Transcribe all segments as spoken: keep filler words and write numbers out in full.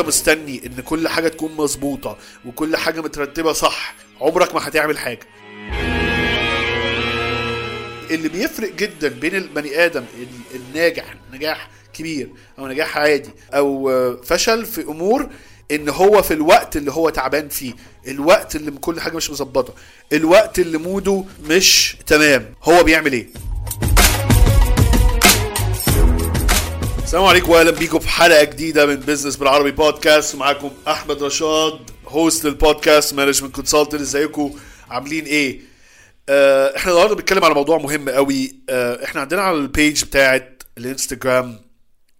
انت مستني ان كل حاجة تكون مظبوطة وكل حاجة مترتبة صح عمرك ما هتعمل حاجة. اللي بيفرق جدا بين البني ادم الناجح نجاح كبير او نجاح عادي او فشل في امور ان هو في الوقت اللي هو تعبان فيه، الوقت اللي كل حاجة مش مظبطة، الوقت اللي موده مش تمام، هو بيعمل ايه؟ السلام عليكم واهلا بيكم في حلقة جديدة من بزنس بالعربي بودكاست. معاكم احمد رشاد هوست للبودكاست مانجمنت كونسلتنت. ازيكم عاملين ايه؟ اه احنا النهارده بنتكلم على موضوع مهم قوي. اه احنا عندنا على البيج بتاعه الانستجرام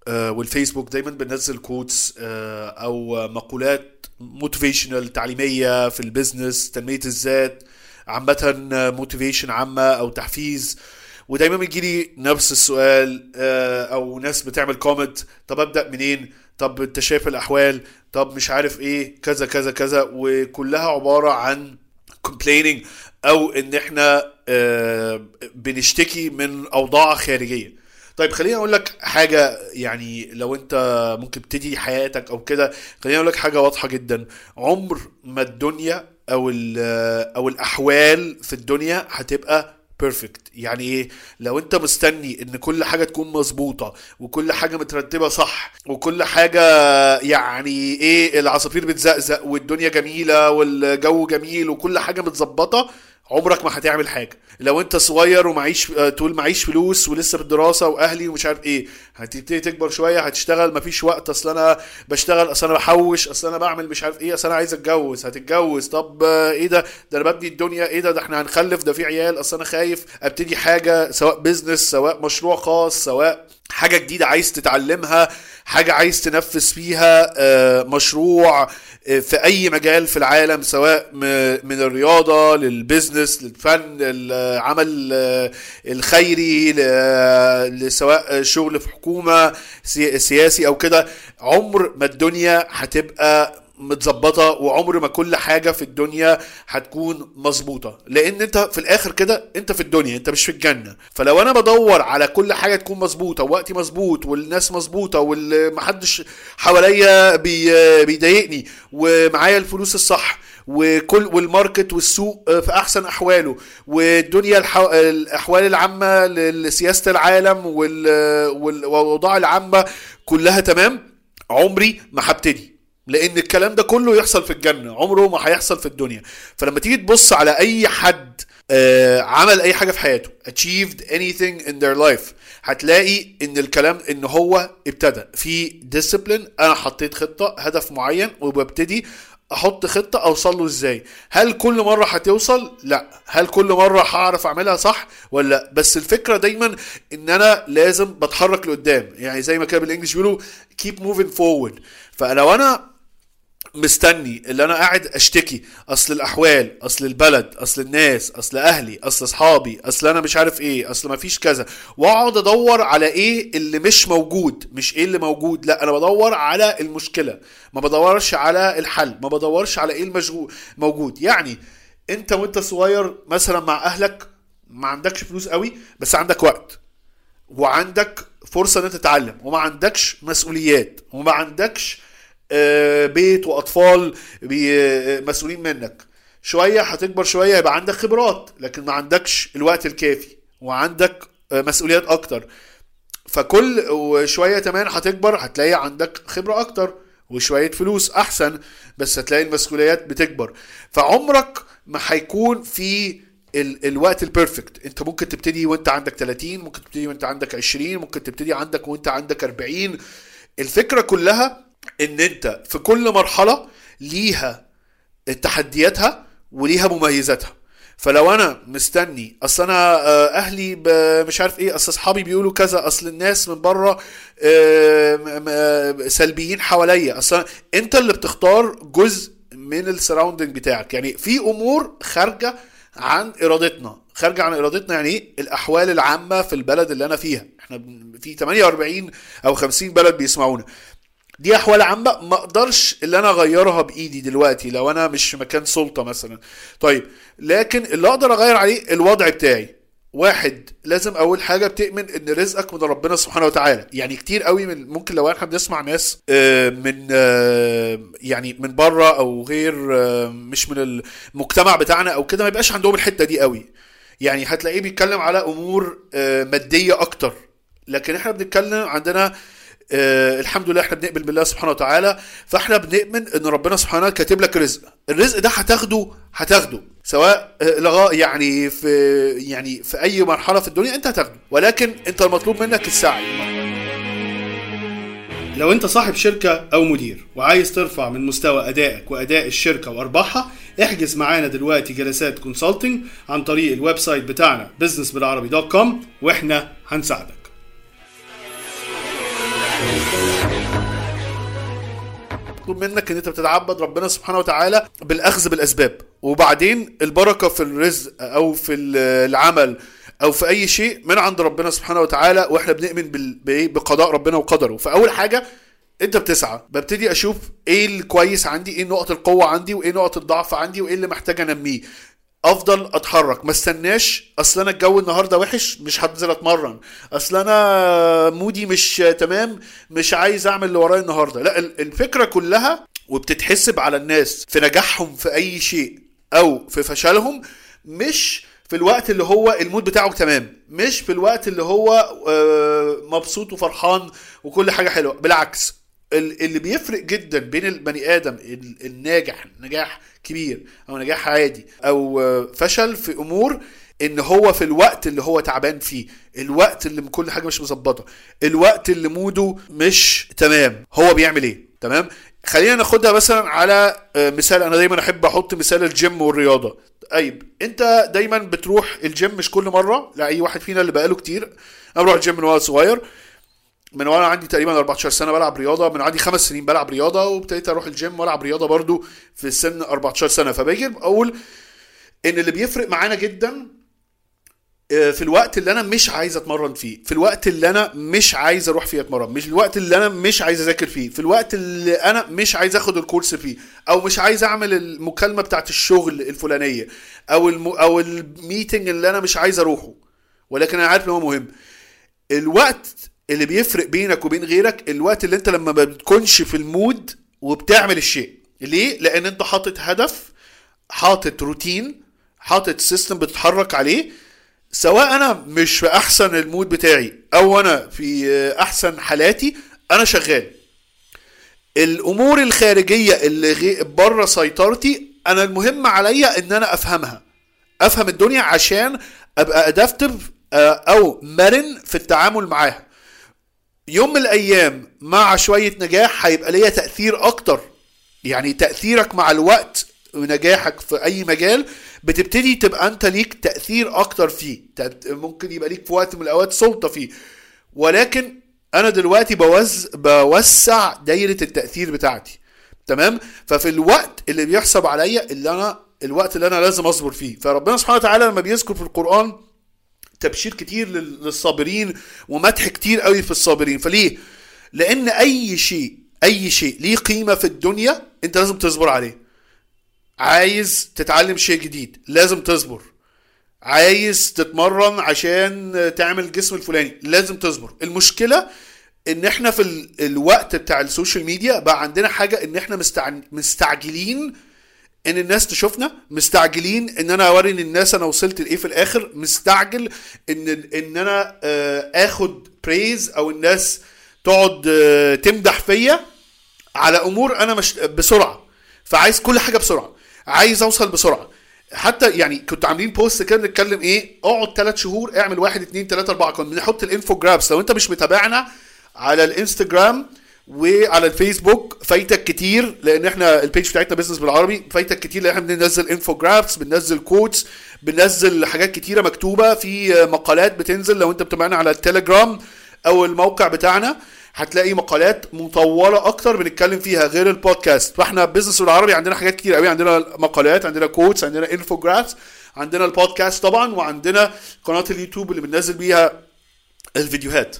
اه والفيسبوك دايما بننزل كوتس اه او مقولات موتيفيشنال تعليميه في البيزنس، تنميه الذات عامه، موتيفيشن عامه او تحفيز. ودايما بيجي لي نفس السؤال او ناس بتعمل كومنت، طب ابدا منين، طب انت شايف الاحوال، طب مش عارف ايه كذا كذا كذا، وكلها عباره عن complaining او ان احنا بنشتكي من اوضاع خارجيه. طيب خليني اقول لك حاجه، يعني لو انت ممكن تبتدي حياتك او كده، خليني اقول لك حاجه واضحه جدا. عمر ما الدنيا او او الاحوال في الدنيا هتبقى بيرفكت. يعني ايه؟ لو انت مستني ان كل حاجة تكون مظبوطة وكل حاجة مترتبة صح وكل حاجة يعني ايه العصافير بتزقزق والدنيا جميلة والجو جميل وكل حاجة متظبطة، عمرك ما هتعمل حاجة. لو انت صغير ومعيش تقول معيش فلوس ولسه بالدراسة واهلي ومش عارف ايه، هتبتدي تكبر شوية هتشتغل، مفيش وقت، اصل انا بشتغل، اصل انا بحوش، اصل انا بعمل مش عارف ايه، اصل انا عايز اتجوز، هتتجوز، طب ايه ده ده انا ببني الدنيا، ايه ده ده احنا هنخلف، ده في عيال، اصل انا خايف ابتدي حاجة، سواء بيزنس سواء مشروع خاص سواء حاجة جديدة عايز تتعلمها، حاجة عايز تنفذ فيها مشروع في اي مجال في العالم، سواء من الرياضة للبزنس للفن للعمل الخيري، سواء شغل في حكومة سياسي او كده. عمر ما الدنيا هتبقى متزبطة وعمر ما كل حاجة في الدنيا هتكون مظبوطة، لان انت في الاخر كده انت في الدنيا، انت مش في الجنة. فلو انا بدور على كل حاجة تكون مظبوطة ووقتي مظبوط والناس مظبوطة والمحدش حواليا بيضايقني ومعايا الفلوس الصح وكل والماركت والسوق في احسن احواله والدنيا الحو... الاحوال العامة لسياسة العالم وال... والاوضاع العامة كلها تمام، عمري ما هبتدي، لان الكلام ده كله يحصل في الجنة، عمره ما هيحصل في الدنيا. فلما تيجي تبص على اي حد عمل اي حاجة في حياته achieved anything in their life، هتلاقي ان الكلام ان هو ابتدى في discipline. انا حطيت خطة، هدف معين، وببتدي احط خطة اوصله ازاي. هل كل مرة هتوصل؟ لا. هل كل مرة هعرف اعملها صح؟ ولا. بس الفكرة دايما ان انا لازم بتحرك لقدام، يعني زي ما كده بالانجليش بيقولوا keep moving forward. فلو انا مستني اللي انا قاعد اشتكي اصل الاحوال، اصل البلد، اصل الناس، اصل اهلي، اصل اصحابي، اصل انا مش عارف ايه، اصل ما فيش كذا، واقعد ادور على ايه اللي مش موجود، مش ايه اللي موجود، لا انا بدور على المشكلة، ما بدورش على الحل، ما بدورش على ايه المشغول موجود. يعني انت وانت صغير مثلا مع اهلك ما عندكش فلوس قوي، بس عندك وقت وعندك فرصة ان انت تتعلم وما عندكش مسؤوليات وما عندكش بيت واطفال مسؤولين منك. شوية هتكبر شوية يبقى عندك خبرات، لكن ما عندكش الوقت الكافي وعندك مسؤوليات اكتر. فكل شوية تمام هتكبر هتلاقي عندك خبرة اكتر وشوية فلوس احسن، بس هتلاقي المسؤوليات بتكبر. فعمرك ما هيكون في الوقت البرفكت. انت ممكن تبتدي وانت عندك ثلاثين، ممكن تبتدي وانت عندك عشرين، ممكن تبتدي عندك وانت عندك اربعين. الفكرة كلها ان انت في كل مرحلة ليها تحدياتها وليها مميزاتها. فلو انا مستني اصل انا اهلي مش عارف ايه، اصل اصحابي بيقولوا كذا، اصل الناس من بره سلبيين حواليا، اصل انت اللي بتختار جزء من السراوندنج بتاعك. يعني في امور خارجة عن ارادتنا، خارجة عن ارادتنا يعني ايه؟ الاحوال العامة في البلد اللي انا فيها. احنا في ثمانية واربعين او خمسين بلد بيسمعونا، دي احوال عامة ما اقدرش اللي انا اغيرها بايدي دلوقتي لو انا مش مكان سلطة مثلا. طيب لكن اللي اقدر اغير عليه الوضع بتاعي، واحد لازم اول حاجه بتؤمن ان رزقك من ربنا سبحانه وتعالى. يعني كتير قوي من ممكن لو احنا بنسمع ناس من يعني من بره او غير مش من المجتمع بتاعنا او كده ما يبقاش عندهم الحته دي قوي. يعني هتلاقيه بيتكلم على امور ماديه اكتر، لكن احنا بنتكلم عندنا الحمد لله احنا بنقبل بالله سبحانه وتعالى، فاحنا بنؤمن ان ربنا سبحانه وتعالى كاتب لك رزق. الرزق ده هتاخده هتاخده سواء لغايه يعني في يعني في اي مرحله في الدنيا انت هتاخده، ولكن انت المطلوب منك السعي. لو انت صاحب شركه او مدير وعايز ترفع من مستوى ادائك واداء الشركه وارباحها، احجز معانا دلوقتي جلسات كونسلتنج عن طريق الويب سايت بتاعنا business بالعربي دوت كوم واحنا هنساعدك. مطلوب منك ان انت بتتعبد ربنا سبحانه وتعالى بالاخذ بالاسباب، وبعدين البركه في الرزق او في العمل او في اي شيء من عند ربنا سبحانه وتعالى، واحنا بنؤمن بقضاء ربنا وقدره. فاول حاجه انت بتسعى، ببتدي اشوف ايه الكويس عندي، ايه نقط القوه عندي، وايه نقط الضعف عندي، وايه اللي محتاج انميه. افضل اتحرك، ما استناش اصل انا الجو النهارده وحش مش هنزل اتمرن، اصل انا مودي مش تمام مش عايز اعمل اللي ورايا النهارده. لا، الفكره كلها وبتتحسب على الناس في نجاحهم في اي شيء او في فشلهم، مش في الوقت اللي هو المود بتاعه تمام، مش في الوقت اللي هو مبسوط وفرحان وكل حاجه حلوه. بالعكس، اللي بيفرق جدا بين البني ادم الناجح نجاح كبير او نجاح عادي او فشل في امور، ان هو في الوقت اللي هو تعبان فيه، الوقت اللي كل حاجه مش مظبطه، الوقت اللي موده مش تمام، هو بيعمل ايه. تمام، خلينا ناخدها مثلا على مثال. انا دايما احب احط مثال الجيم والرياضه. طيب انت دايما بتروح الجيم، مش كل مره، لا اي واحد فينا اللي بقاله كتير. انا بروح الجيم من وانا صغير، من وانا عندي تقريبا أربعتاشر سنه بلعب رياضه، من عندي خمس سنين بلعب رياضه، وابتديت اروح الجيم والعب رياضه برضو في سن أربعتاشر سنه. فباجي بقول ان اللي بيفرق معانا جدا في الوقت اللي انا مش عايز اتمرن فيه، في الوقت اللي انا مش عايز اروح فيه اتمرن، مش الوقت اللي انا مش عايز اذاكر فيه، في الوقت اللي انا مش عايز اخد الكورس فيه، او مش عايز اعمل المكالمه بتاعه الشغل الفلانيه، او الم... او الميتنج اللي انا مش عايز اروحه، ولكن انا عارف ان هو مهم. الوقت اللي بيفرق بينك وبين غيرك الوقت اللي انت لما ما بتكونش في المود وبتعمل الشيء. ليه؟ لان انت حاطط هدف، حاطط روتين، حاطط سيستم بتتحرك عليه. سواء انا مش في احسن المود بتاعي او انا في احسن حالاتي، انا شغال. الامور الخارجية اللي بره سيطرتي، انا المهم عليا ان انا افهمها، افهم الدنيا عشان ابقى ادفتف او مرن في التعامل معاها. يوم من الايام مع شوية نجاح هيبقى ليا تأثير اكتر. يعني تأثيرك مع الوقت ونجاحك في اي مجال بتبتدي تبقى انت ليك تأثير اكتر فيه، ممكن يبقى ليك في وقت من الاوقات سلطة فيه. ولكن انا دلوقتي بوز بوسع دايرة التأثير بتاعتي. تمام، ففي الوقت اللي بيحسب عليا اللي انا الوقت اللي انا لازم اصبر فيه. فربنا سبحانه وتعالى لما بيذكر في القرآن تبشير كتير للصابرين ومدح كتير قوي في الصابرين. فليه؟ لان اي شيء اي شيء ليه قيمة في الدنيا انت لازم تصبر عليه. عايز تتعلم شيء جديد لازم تصبر، عايز تتمرن عشان تعمل الجسم الفلاني لازم تصبر. المشكلة ان احنا في الوقت بتاع السوشيال ميديا بقى عندنا حاجة ان احنا مستعجلين ان الناس تشوفنا، مستعجلين ان انا اوري للناس انا وصلت لايه في الاخر، مستعجل ان ان انا اخد بريز او الناس تقعد تمدح فيا على امور انا مش بسرعه. فعايز كل حاجه بسرعه، عايز اوصل بسرعه. حتى يعني كنت عاملين بوست كده بنتكلم ايه، اقعد ثلاث شهور اعمل واحد اتنين تلاته اربعه. كنا بنحط الانفوجرافس. لو انت مش متابعنا على الانستجرام وعلى الفيسبوك فايتك كتير، لان احنا البيج بتاعتنا بيزنس بالعربي فايتك كتير، لان احنا بننزل انفوجرافس، بننزل كوتس، بننزل حاجات كتيره مكتوبه في مقالات بتنزل. لو انت بتتابعنا على التليجرام او الموقع بتاعنا هتلاقي مقالات مطوله اكتر بنتكلم فيها غير البودكاست. فاحنا بيزنس بالعربي عندنا حاجات كتير قوي، عندنا مقالات، عندنا كوتس، عندنا انفوجرافس، عندنا البودكاست طبعا، وعندنا قناه اليوتيوب اللي بننزل بيها الفيديوهات.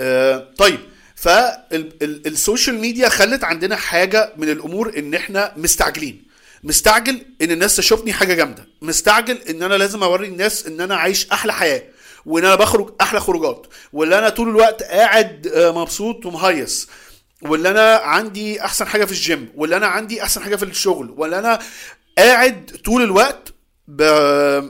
آه طيب، فالسوشيال ميديا خلت عندنا حاجة من الأمور إن إحنا مستعجلين. مستعجل ان الناس تشوفني حاجه جامده, مستعجل ان انا لازم اوري الناس ان انا عايش احلى حياه, وان انا بخرج احلى خروجات, واللي انا طول الوقت قاعد مبسوط ومهيص, واللي انا عندي احسن حاجه في الجيم, واللي انا عندي احسن حاجه في الشغل, واللي انا قاعد طول الوقت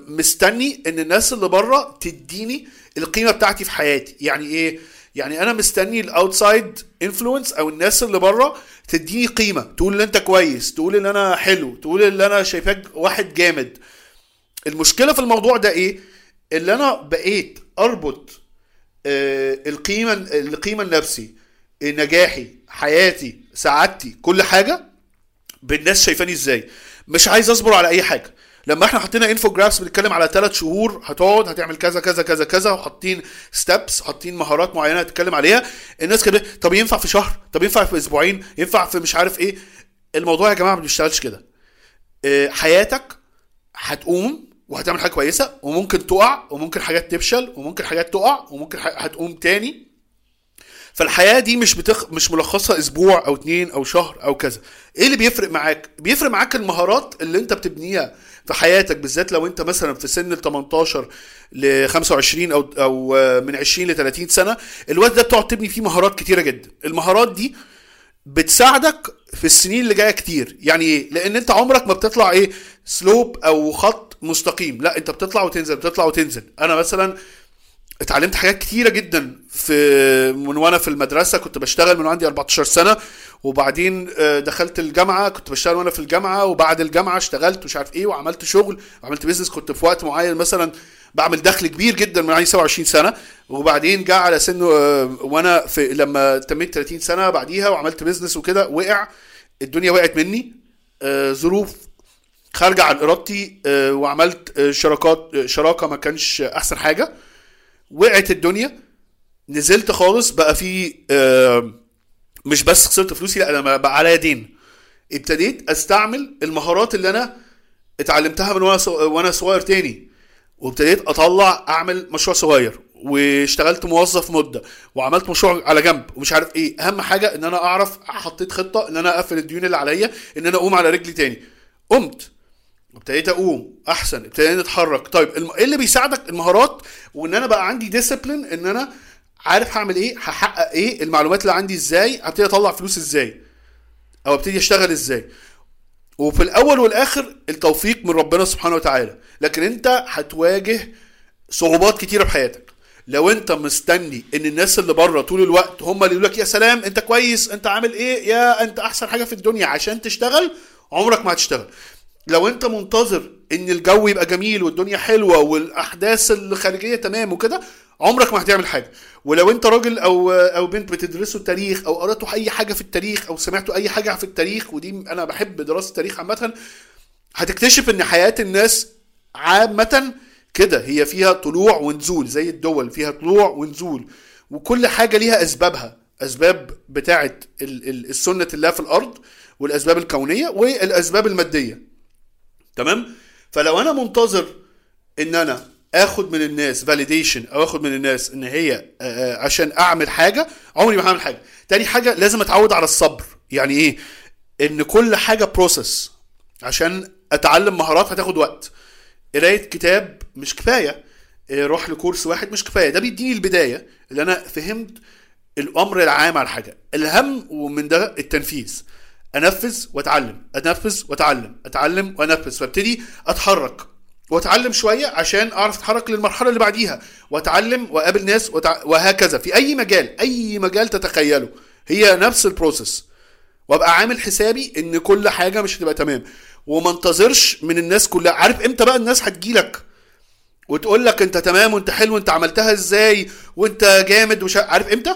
مستني ان الناس اللي بره تديني القيمه بتاعتي في حياتي. يعني ايه؟ يعني انا مستني الاوتسايد انفلوينس او الناس اللي بره تديني قيمه, تقول ان انت كويس, تقول ان انا حلو, تقول ان انا شايفك واحد جامد. المشكله في الموضوع ده ايه؟ اللي انا بقيت اربط آه القيمه القيمه النفسي, نجاحي, حياتي, سعادتي, كل حاجه بالناس شايفاني ازاي. مش عايز اصبر على اي حاجه. لما احنا حطينا انفوجرافس بنتكلم على ثلاث شهور هتقعد هتعمل كذا كذا كذا كذا, وحاطين ستبس, حاطين مهارات معينه هتتكلم عليها, الناس كده طب ينفع في شهر, طب ينفع في اسبوعين, ينفع في مش عارف ايه. الموضوع يا جماعه ما بيشتغلش كده. اه حياتك هتقوم وهتعمل حاجه كويسه, وممكن تقع, وممكن حاجات تفشل, وممكن حاجات تقع, وممكن هتقوم تاني. فالحياه دي مش بتخ... مش ملخصها اسبوع او اتنين او شهر او كذا. ايه اللي بيفرق معاك؟ بيفرق معاك المهارات اللي انت بتبنيها في حياتك, بالذات لو انت مثلا في سن ال تمنتاشر ل خمسة وعشرين او او من عشرين ل تلاتين سنه. الوقت ده بتقعد تبني فيه مهارات كتيره جدا. المهارات دي بتساعدك في السنين اللي جايه كتير. يعني ايه؟ لان انت عمرك ما بتطلع ايه سلوب او خط مستقيم, لا انت بتطلع وتنزل بتطلع وتنزل. انا مثلا اتعلمت حاجات كتيرة جدا في من وانا في المدرسة, كنت بشتغل من عندي اربعتاشر سنة, وبعدين دخلت الجامعة كنت بشتغل وانا في الجامعة, وبعد الجامعة اشتغلت ومش عارف ايه, وعملت شغل وعملت بيزنس. كنت في وقت معين مثلا بعمل دخل كبير جدا من عندي سبعة وعشرين سنة, وبعدين جاء على سن وانا في لما تميت تلاتين سنة بعديها وعملت بيزنس وكده, وقع الدنيا وقعت مني, ظروف خارجة عن ارادتي, وعملت شراكات شراكة ما كانش احسن حاجة, وقعت الدنيا, نزلت خالص, بقى في آه مش بس خسرت فلوسي, لا انا بقى عليا دين. ابتديت استعمل المهارات اللي انا اتعلمتها من وانا وانا صغير تاني, وابتديت اطلع اعمل مشروع صغير, واشتغلت موظف مده, وعملت مشروع على جنب ومش عارف ايه. اهم حاجه ان انا اعرف, حطيت خطه ان انا اقفل الديون اللي عليا, ان انا اقوم على رجلي تاني. قمت, ابتديت اقوم احسن, ابتديت اتحرك. طيب ايه اللي بيساعدك؟ المهارات, وان انا بقى عندي ديسيبلين, ان انا عارف هعمل ايه, هحقق ايه, المعلومات اللي عندي ازاي, ابتدي اطلع فلوس ازاي, او ابتدي اشتغل ازاي. وفي الاول والاخر التوفيق من ربنا سبحانه وتعالى, لكن انت هتواجه صعوبات كتيره في حياتك لو انت مستني ان الناس اللي بره طول الوقت هم اللي يقولك يا سلام انت كويس, انت عامل ايه, يا انت احسن حاجه في الدنيا, عشان تشتغل. عمرك ما هتشتغل. لو انت منتظر ان الجو يبقى جميل والدنيا حلوة والاحداث الخارجية تمام وكده, عمرك ما هتعمل حاجة. ولو انت راجل او او بنت بتدرسوا التاريخ, او قراتوا اي حاجة في التاريخ, او سمعتوا اي حاجة في التاريخ, ودي انا بحب دراسة التاريخ عامة, هتكتشف ان حياة الناس عامة كده هي فيها طلوع ونزول, زي الدول فيها طلوع ونزول, وكل حاجة ليها اسبابها, اسباب بتاعت السنة الله في الارض, والاسباب الكونية, والاسباب المادية. تمام؟ فلو انا منتظر ان انا اخد من الناس validation, او اخد من الناس ان هي عشان اعمل حاجة, عمري ما هعمل حاجة. تاني حاجة, لازم اتعود على الصبر. يعني ايه؟ ان كل حاجة بروسس. عشان اتعلم مهارات هتاخد وقت. قراية كتاب مش كفاية, روح لكورس واحد مش كفاية. ده بيديني البداية اللي انا فهمت الامر العام على حاجة. الهم ومن ده التنفيذ. انفذ واتعلم, انفذ واتعلم, اتعلم وانفذ, فابتدي اتحرك واتعلم شويه عشان اعرف اتحرك للمرحله اللي بعديها, واتعلم واقابل ناس, وتع... وهكذا في اي مجال. اي مجال تتخيله هي نفس البروسيس. وابقى عامل حسابي ان كل حاجه مش هتبقى تمام, وما انتظرش من الناس كلها. عارف امتى بقى الناس هتجيلك وتقول لك انت تمام وانت حلو وانت عملتها ازاي وانت جامد وش... عارف امتى؟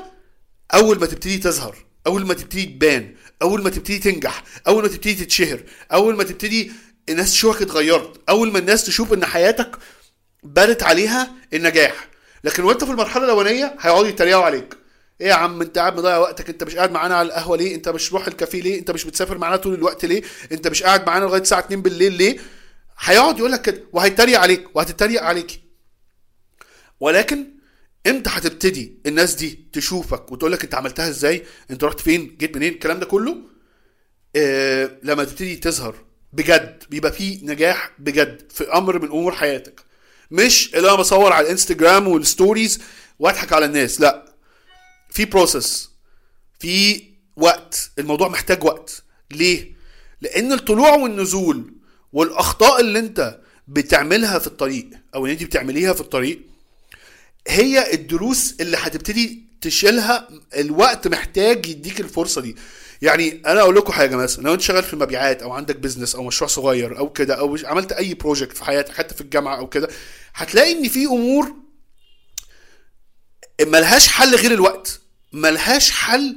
اول ما تبتدي تظهر, اول ما تبتدي تبان, اول ما تبتدي تنجح, اول ما تبتدي تتشهر, اول ما تبتدي الناس تشوفك اتغيرت, اول ما الناس تشوف ان حياتك بارت عليها النجاح. لكن وانت في المرحله الاولانيه هيقعدوا يتريقوا عليك, ايه يا عم انت قاعد مضيع وقتك, انت مش قاعد معانا على القهوه ليه, انت مش روح الكافيه ليه, انت مش بتسافر معانا طول الوقت ليه, انت مش قاعد معانا لغايه الساعه اتنين بالليل ليه. هيقعد يقول لك كده, وهيتريق عليك وهتتريق عليك. ولكن امتى هتبتدي الناس دي تشوفك وتقول لك انت عملتها ازاي, انت رحت فين, جيت منين, الكلام ده كله؟ اه لما تبتدي تظهر, بجد، بيبقى فيه نجاح بجد في امر من امور حياتك، مش اللي انا بصور على الانستجرام والستوريز واضحك على الناس. لا، في بروسس، في وقت، الموضوع محتاج وقت. ليه؟ لان الطلوع والنزول والاخطاء اللي انت بتعملها في الطريق او اللي انت بتعمليها في الطريق هي الدروس اللي هتبتدي تشيلها. الوقت محتاج يديك الفرصة دي. يعني انا اقول لكم حاجة، مثلا لو انت شغال في المبيعات او عندك بيزنس او مشروع صغير او كده، او عملت اي بروجكت في حياتك حتى في الجامعة او كده، هتلاقي ان في امور ملهاش حل غير الوقت، ملهاش حل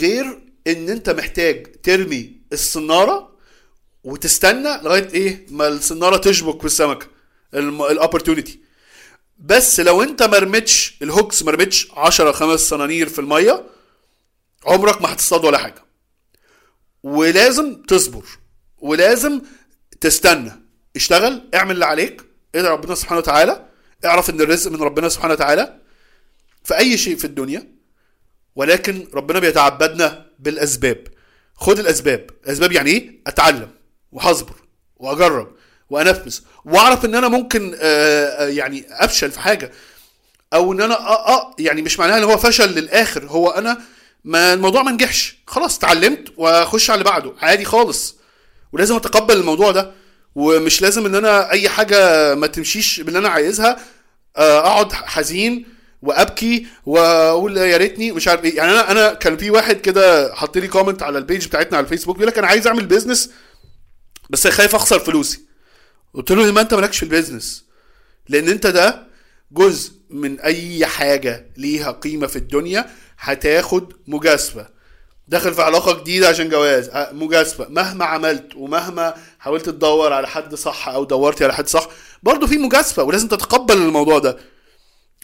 غير ان انت محتاج ترمي الصنارة وتستنى لغاية ايه ما الصنارة تشبك بالسمكة، الاوبورتونيتي. بس لو انت مرمتش الهوكس، مرمتش عشرة خمس صنانير في المية، عمرك ما هتصطاد ولا حاجة. ولازم تصبر، ولازم تستنى. اشتغل، اعمل اللي عليك، ادعي ربنا سبحانه وتعالى، اعرف ان الرزق من ربنا سبحانه وتعالى في اي شيء في الدنيا، ولكن ربنا بيتعبدنا بالاسباب. خد الاسباب. اسباب يعني ايه؟ اتعلم وحصبر واجرب وانفذ، واعرف ان انا ممكن يعني افشل في حاجه، او ان انا اه يعني مش معناها ان هو فشل للاخر، هو انا ما الموضوع ما نجحش، خلاص اتعلمت واخش على اللي بعده عادي خالص. ولازم اتقبل الموضوع ده، ومش لازم ان انا اي حاجه ما تمشيش باللي انا عايزها اقعد حزين وابكي واقول يا ريتني مش عارف ايه. يعني انا انا كان في واحد كده حط لي كومنت على البيج بتاعتنا على الفيسبوك، بيقول لك انا عايز اعمل بيزنس بس خايف اخسر فلوسي. قلت له ما انت مالكش في البيزنس، لان انت ده جزء من اي حاجه ليها قيمه في الدنيا هتاخد مجازفه. داخل في علاقه جديده عشان جواز، مجازفه. مهما عملت ومهما حاولت تدور على حد صح او دورت على حد صح، برضو في مجازفه، ولازم تتقبل الموضوع ده.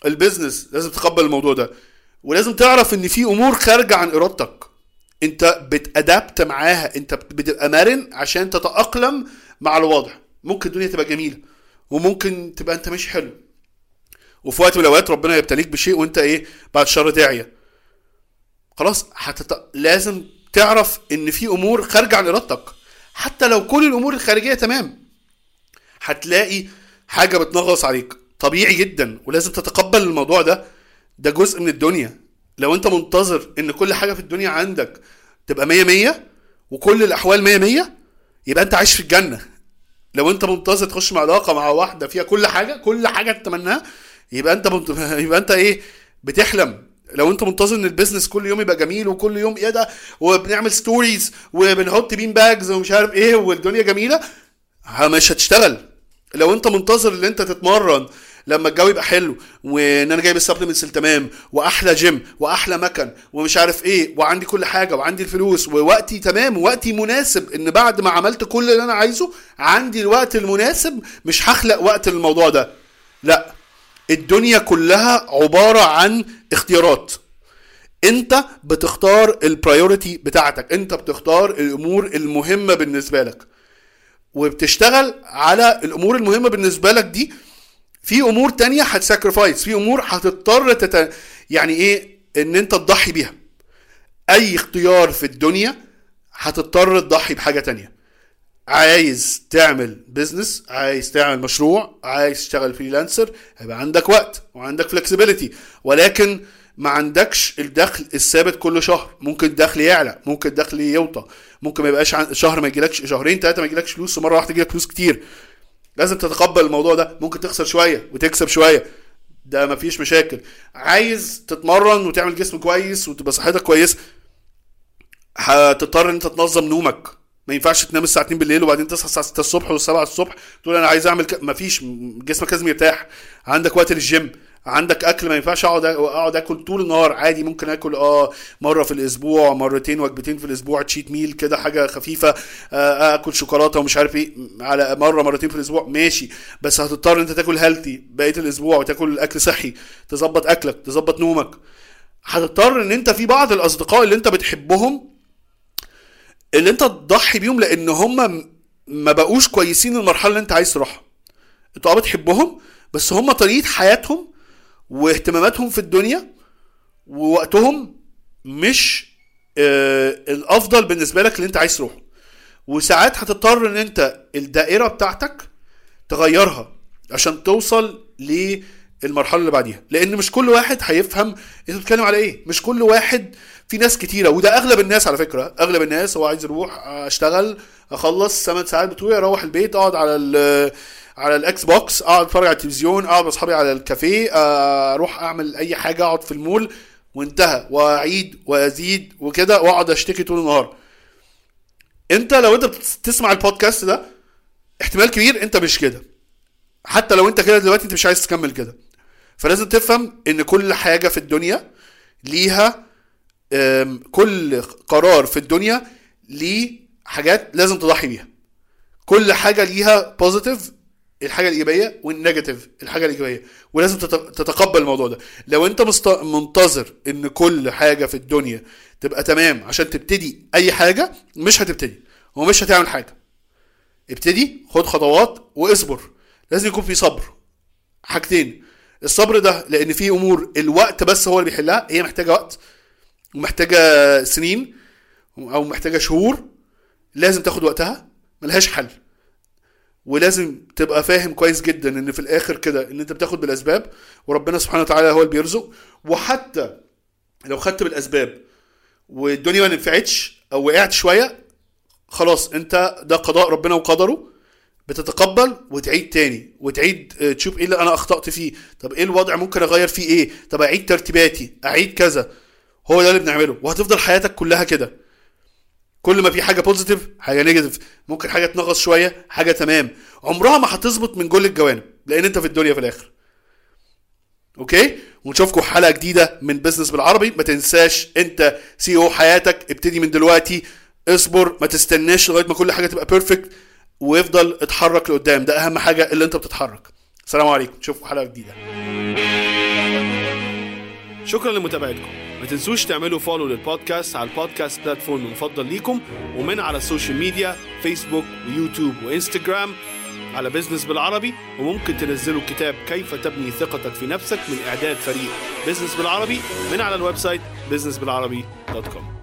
البيزنس لازم تتقبل الموضوع ده، ولازم تعرف ان في امور خارجه عن ارادتك انت بتادابت معاها، انت بتبقى مرن عشان تتاقلم مع الوضع. ممكن الدنيا تبقى جميله وممكن تبقى انت مش حلو، وفي وقت من الاوقات ربنا يبتليك بشيء وانت ايه بعد شر داعيه خلاص. حتى لازم تعرف ان في امور خارجه عن ارادتك، حتى لو كل الامور الخارجيه تمام هتلاقي حاجه بتنغص عليك، طبيعي جدا، ولازم تتقبل الموضوع ده. ده جزء من الدنيا. لو انت منتظر ان كل حاجة في الدنيا عندك تبقى مية مية وكل الاحوال مية مية، يبقى انت عايش في الجنة. لو انت منتظر تخش مع علاقة مع واحدة فيها كل حاجة كل حاجة تتمناها، يبقى انت منت... يبقى انت ايه بتحلم. لو انت منتظر ان البيزنس كل يوم يبقى جميل وكل يوم ايه ده وبنعمل ستوريز وبنحط بين باجز ومش عارف ايه والدنيا جميلة، مش هتشتغل. لو انت منتظر ان انت تتمرن لما الجو يبقى حلو وان انا جايب السبلمنتس تمام واحلى جيم واحلى مكان ومش عارف ايه وعندي كل حاجه وعندي الفلوس ووقتي تمام ووقتي مناسب، ان بعد ما عملت كل اللي انا عايزه عندي الوقت المناسب، مش هخلق وقت للموضوع ده. لا، الدنيا كلها عباره عن اختيارات، انت بتختار البرايورتي بتاعتك، انت بتختار الامور المهمه بالنسبه لك وبتشتغل على الامور المهمه بالنسبه لك دي. في امور تانية هتساكرفايس، في امور هتضطر تت... يعني ايه ان انت تضحي بيها. اي اختيار في الدنيا هتضطر تضحي بحاجه تانية. عايز تعمل بيزنس، عايز تعمل مشروع، عايز تشتغل فريلانسر، هيبقى عندك وقت وعندك فلكسبيليتي، ولكن ما عندكش الدخل الثابت كل شهر. ممكن الدخل يعلى، ممكن الدخل يوطى، ممكن ما يبقاش عن... شهر ما يجيلكش، شهرين ثلاثه ما يجيلكش فلوس، ومره واحده يجيلك فلوس كتير. لازم تتقبل الموضوع ده. ممكن تخسر شويه وتكسب شويه، ده مفيش مشاكل. عايز تتمرن وتعمل جسم كويس وتبقى صحتك كويس، هتضطر ان انت تنظم نومك. ما ينفعش تنام الساعه اتنين بالليل وبعدين تصحى الساعه ستة الصبح ولا سبعة الصبح تقول انا عايز اعمل ك... مفيش. جسمك لازم يرتاح، عندك وقت للجيم، عندك اكل. ما ينفعش اقعد اقعد اكل طول النهار. عادي ممكن اكل اه مره في الاسبوع، مرتين، وجبتين في الاسبوع، تشيت ميل كده حاجه خفيفه، آه اكل شوكولاته ومش عارف ايه على مره مرتين في الاسبوع ماشي، بس هتضطر انت تاكل هيلثي بقيه الاسبوع وتاكل اكل صحي، تظبط اكلك، تظبط نومك. هتضطر ان انت في بعض الاصدقاء اللي انت بتحبهم اللي انت تضحي بيهم لان هم ما بقوش كويسين المرحله اللي انت عايز تروحها. انت بتحبهم بس هم طريقه حياتهم واهتماماتهم في الدنيا ووقتهم مش آه الافضل بالنسبه لك اللي انت عايز تروحه، وساعات هتضطر ان انت الدائرة بتاعتك تغيرها عشان توصل للمرحلة اللي بعديها, لان مش كل واحد هيفهم انت بتتكلم على ايه. مش كل واحد, في ناس كتيرة وده اغلب الناس على فكرة, اغلب الناس هو عايز اروح اشتغل اخلص ثمان ساعات بتوعي اروح البيت اقعد على ال على الاكس بوكس, اقعد اتفرج على التلفزيون, اقعد مع اصحابي على الكافيه, اروح اعمل اي حاجة, اقعد في المول وانتهى, واعيد وازيد وكده واقعد اشتكي طول النهار. انت لو انت بتسمع البودكاست ده احتمال كبير انت مش كده, حتى لو انت كده دلوقتي انت مش عايز تكمل كده. فلازم تفهم ان كل حاجة في الدنيا ليها, كل قرار في الدنيا ليه حاجات لازم تضحي بيها. كل حاجة ليها بوزيتيف الحاجة الإيجابية والنيجاتيف الحاجة الإيجابية, ولازم تتقبل الموضوع ده. لو انت منتظر ان كل حاجة في الدنيا تبقى تمام عشان تبتدي اي حاجة, مش هتبتدي ومش هتعمل حاجة. ابتدي, خد خطوات واصبر. لازم يكون في صبر. حاجتين, الصبر ده لان في امور الوقت بس هو اللي بيحلها, هي محتاجة وقت ومحتاجة سنين او محتاجة شهور, لازم تاخد وقتها, ملهاش حل. ولازم تبقى فاهم كويس جدا ان في الاخر كده ان انت بتاخد بالاسباب, وربنا سبحانه وتعالى هو اللي بيرزق. وحتى لو خدت بالاسباب والدنيا ما نفعتش او وقعت شوية, خلاص انت ده قضاء ربنا وقدره, بتتقبل وتعيد تاني وتعيد تشوف ايه اللي انا اخطأت فيه, طب ايه الوضع ممكن اغير فيه ايه, طب اعيد ترتيباتي, اعيد كذا. هو ده اللي بنعمله, وهتفضل حياتك كلها كده. كل ما في حاجه بوزيتيف حاجه نيجاتيف, ممكن حاجه تنغص شويه حاجه تمام, عمرها ما هتظبط من كل الجوانب, لان انت في الدنيا في الاخر. اوكي, ونشوفكم حلقه جديده من بزنس بالعربي. ما تنساش انت سي او حياتك, ابتدي من دلوقتي, اصبر, ما تستناش لغايه ما كل حاجه تبقى بيرفكت, وافضل اتحرك لقدام. ده اهم حاجه, اللي انت بتتحرك. السلام عليكم, نشوفكم حلقه جديده. شكرا لمتابعتكم. ما تنسوش تعملوا فولو للبودكاست على البودكاست بلاتفورم المفضل ليكم, ومن على السوشيال ميديا فيسبوك ويوتيوب وإنستجرام على بزنس بالعربي. وممكن تنزلوا كتاب كيف تبني ثقتك في نفسك من إعداد فريق بزنس بالعربي من على الويب سايت business بالعربي دوت كوم.